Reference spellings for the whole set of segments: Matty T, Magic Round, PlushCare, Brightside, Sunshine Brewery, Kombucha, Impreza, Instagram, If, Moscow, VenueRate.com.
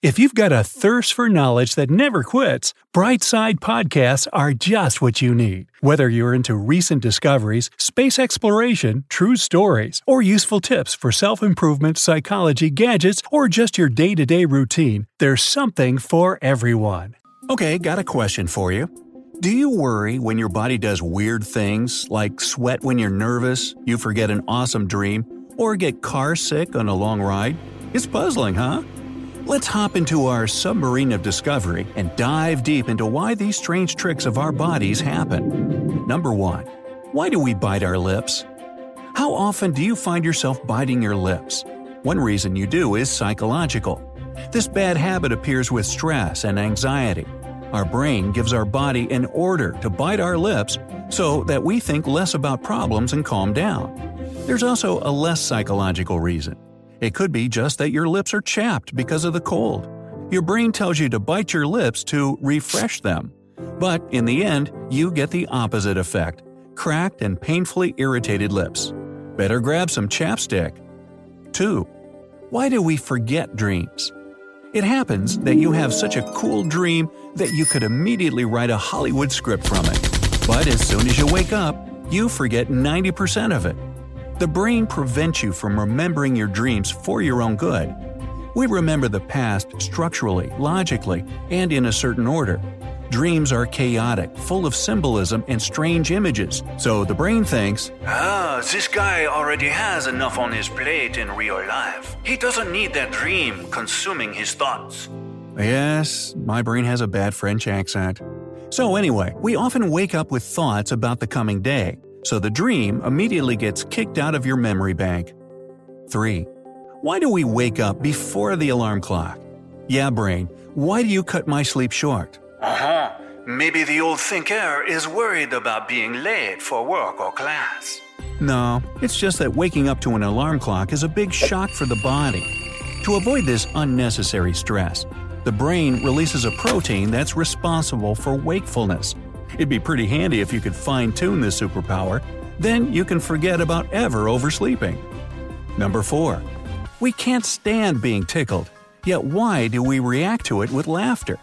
If you've got a thirst for knowledge that never quits, Brightside podcasts are just what you need. Whether you're into recent discoveries, space exploration, true stories, or useful tips for self-improvement, psychology, gadgets, or just your day-to-day routine, there's something for everyone. Okay, got a question for you. Do you worry when your body does weird things, like sweat when you're nervous, you forget an awesome dream, or get car sick on a long ride? It's puzzling, huh? Let's hop into our submarine of discovery and dive deep into why these strange tricks of our bodies happen. Number 1. Why do we bite our lips? How often do you find yourself biting your lips? One reason you do is psychological. This bad habit appears with stress and anxiety. Our brain gives our body an order to bite our lips so that we think less about problems and calm down. There's also a less psychological reason. It could be just that your lips are chapped because of the cold. Your brain tells you to bite your lips to refresh them. But in the end, you get the opposite effect – cracked and painfully irritated lips. Better grab some chapstick. 2. Why do we forget dreams? It happens that you have such a cool dream that you could immediately write a Hollywood script from it. But as soon as you wake up, you forget 90% of it. The brain prevents you from remembering your dreams for your own good. We remember the past structurally, logically, and in a certain order. Dreams are chaotic, full of symbolism and strange images, so the brain thinks, this guy already has enough on his plate in real life. He doesn't need that dream consuming his thoughts. Yes, my brain has a bad French accent. So anyway, we often wake up with thoughts about the coming day. So the dream immediately gets kicked out of your memory bank. 3. Why do we wake up before the alarm clock? Yeah, brain, why do you cut my sleep short? Maybe the old thinker is worried about being late for work or class. No, it's just that waking up to an alarm clock is a big shock for the body. To avoid this unnecessary stress, the brain releases a protein that's responsible for wakefulness. It'd be pretty handy if you could fine-tune this superpower. Then you can forget about ever oversleeping. Number 4. We can't stand being tickled, yet why do we react to it with laughter?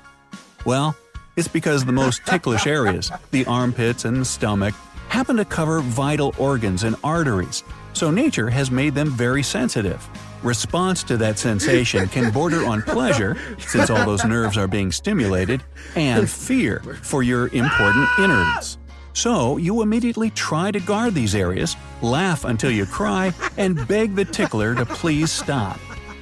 Well, it's because the most ticklish areas, the armpits and the stomach, happen to cover vital organs and arteries, so nature has made them very sensitive. Response to that sensation can border on pleasure, since all those nerves are being stimulated, and fear for your important innards. So you immediately try to guard these areas, laugh until you cry, and beg the tickler to please stop.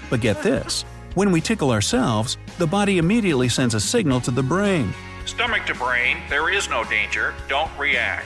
But get this, when we tickle ourselves, the body immediately sends a signal to the brain. Stomach to brain, there is no danger, don't react.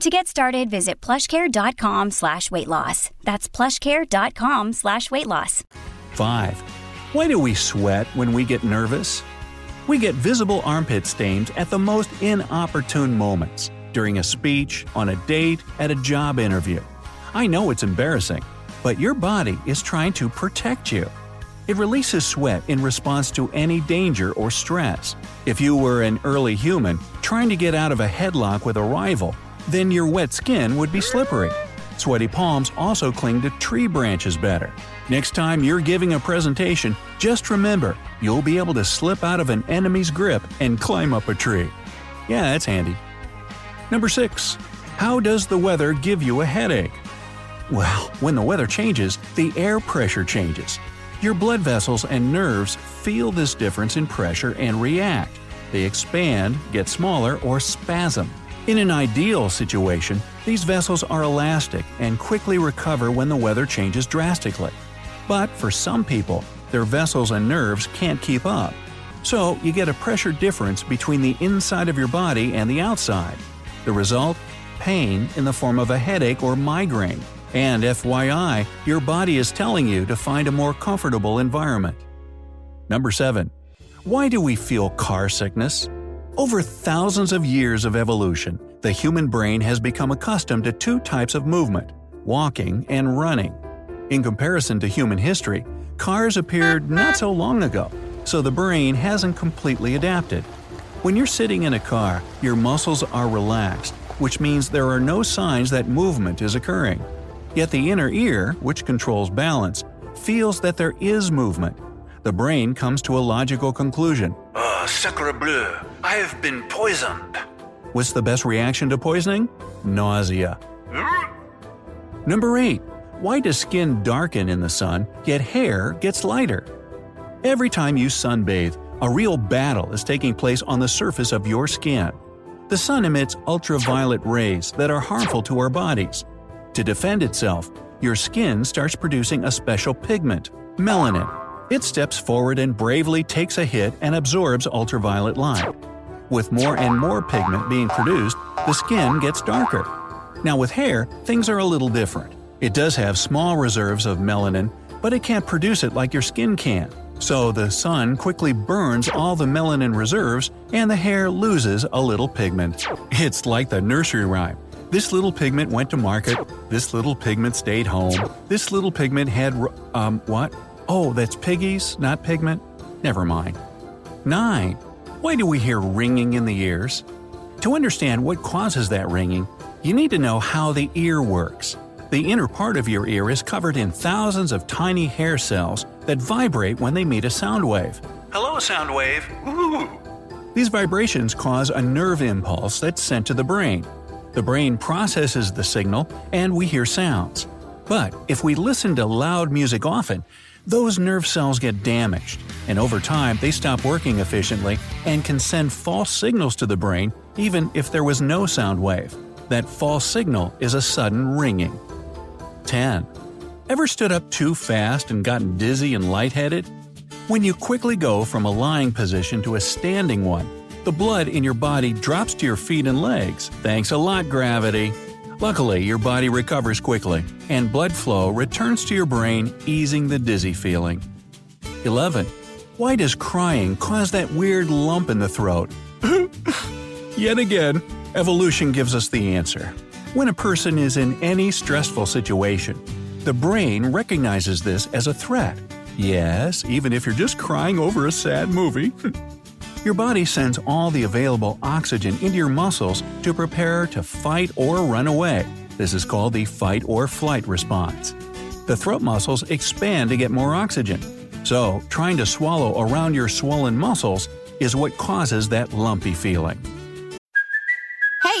To get started, visit plushcare.com/weightloss. That's plushcare.com/weightloss. 5. Why do we sweat when we get nervous? We get visible armpit stains at the most inopportune moments – during a speech, on a date, at a job interview. I know it's embarrassing, but your body is trying to protect you. It releases sweat in response to any danger or stress. If you were an early human trying to get out of a headlock with a rival, then your wet skin would be slippery. Sweaty palms also cling to tree branches better. Next time you're giving a presentation, just remember, you'll be able to slip out of an enemy's grip and climb up a tree. Yeah, that's handy. Number 6. How does the weather give you a headache? Well, when the weather changes, the air pressure changes. Your blood vessels and nerves feel this difference in pressure and react. They expand, get smaller, or spasm. In an ideal situation, these vessels are elastic and quickly recover when the weather changes drastically. But for some people, their vessels and nerves can't keep up. So you get a pressure difference between the inside of your body and the outside. The result? Pain in the form of a headache or migraine. And FYI, your body is telling you to find a more comfortable environment. Number 7. Why do we feel car sickness? Over thousands of years of evolution, the human brain has become accustomed to two types of movement – walking and running. In comparison to human history, cars appeared not so long ago, so the brain hasn't completely adapted. When you're sitting in a car, your muscles are relaxed, which means there are no signs that movement is occurring. Yet the inner ear, which controls balance, feels that there is movement. The brain comes to a logical conclusion. Oh, sacre bleu, I have been poisoned. What's the best reaction to poisoning? Nausea. Number 8. Why does skin darken in the sun, yet hair gets lighter? Every time you sunbathe, a real battle is taking place on the surface of your skin. The sun emits ultraviolet rays that are harmful to our bodies. To defend itself, your skin starts producing a special pigment, melanin. It steps forward and bravely takes a hit and absorbs ultraviolet light. With more and more pigment being produced, the skin gets darker. Now with hair, things are a little different. It does have small reserves of melanin, but it can't produce it like your skin can. So the sun quickly burns all the melanin reserves and the hair loses a little pigment. It's like the nursery rhyme. This little pigment went to market, this little pigment stayed home, this little pigment had what? Oh, that's piggies, not pigment? Never mind. 9. Why do we hear ringing in the ears? To understand what causes that ringing, you need to know how the ear works. The inner part of your ear is covered in thousands of tiny hair cells that vibrate when they meet a sound wave. Hello, sound wave! Ooh. These vibrations cause a nerve impulse that's sent to the brain. The brain processes the signal, and we hear sounds. But if we listen to loud music often, those nerve cells get damaged, and over time they stop working efficiently and can send false signals to the brain even if there was no sound wave. That false signal is a sudden ringing. 10. Ever stood up too fast and gotten dizzy and lightheaded? When you quickly go from a lying position to a standing one, the blood in your body drops to your feet and legs. Thanks a lot, gravity. Luckily, your body recovers quickly, and blood flow returns to your brain, easing the dizzy feeling. 11. Why does crying cause that weird lump in the throat? Yet again, evolution gives us the answer. When a person is in any stressful situation, the brain recognizes this as a threat. Yes, even if you're just crying over a sad movie. Your body sends all the available oxygen into your muscles to prepare to fight or run away. This is called the fight-or-flight response. The throat muscles expand to get more oxygen. So, trying to swallow around your swollen muscles is what causes that lumpy feeling. Hey,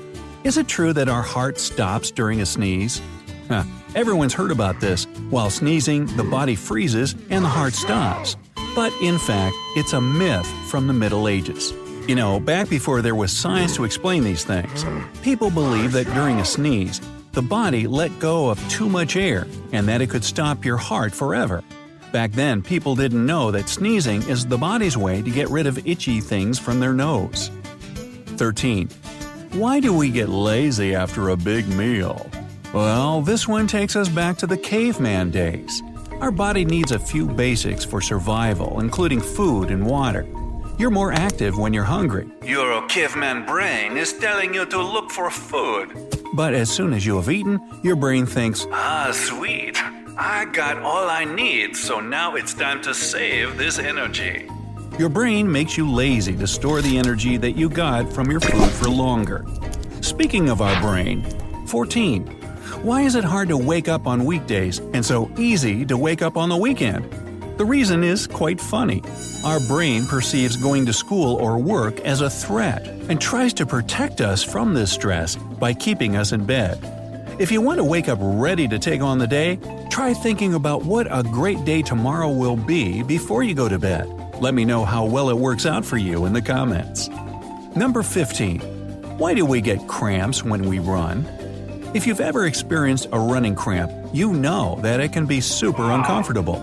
Is it true that our heart stops during a sneeze? Everyone's heard about this. While sneezing, the body freezes and the heart stops. But in fact, it's a myth from the Middle Ages. You know, back before there was science to explain these things, people believed that during a sneeze, the body let go of too much air and that it could stop your heart forever. Back then, people didn't know that sneezing is the body's way to get rid of itchy things from their nose. 13. Why do we get lazy after a big meal? Well, this one takes us back to the caveman days. Our body needs a few basics for survival, including food and water. You're more active when you're hungry. Your caveman brain is telling you to look for food. But as soon as you have eaten, your brain thinks, ah, sweet, I got all I need, so now it's time to save this energy. Your brain makes you lazy to store the energy that you got from your food for longer. Speaking of our brain, 14. Why is it hard to wake up on weekdays and so easy to wake up on the weekend? The reason is quite funny. Our brain perceives going to school or work as a threat and tries to protect us from this stress by keeping us in bed. If you want to wake up ready to take on the day, try thinking about what a great day tomorrow will be before you go to bed. Let me know how well it works out for you in the comments. Number 15. Why do we get cramps when we run? If you've ever experienced a running cramp, you know that it can be super uncomfortable.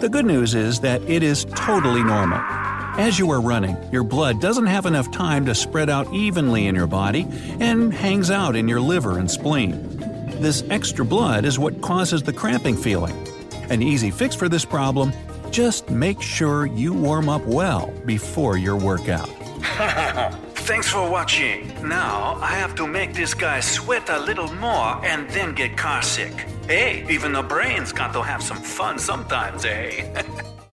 The good news is that it is totally normal. As you are running, your blood doesn't have enough time to spread out evenly in your body and hangs out in your liver and spleen. This extra blood is what causes the cramping feeling. An easy fix for this problem, just make sure you warm up well before your workout. Thanks for watching. Now I have to make this guy sweat a little more and then get car sick. Hey, even the brains got to have some fun sometimes, eh?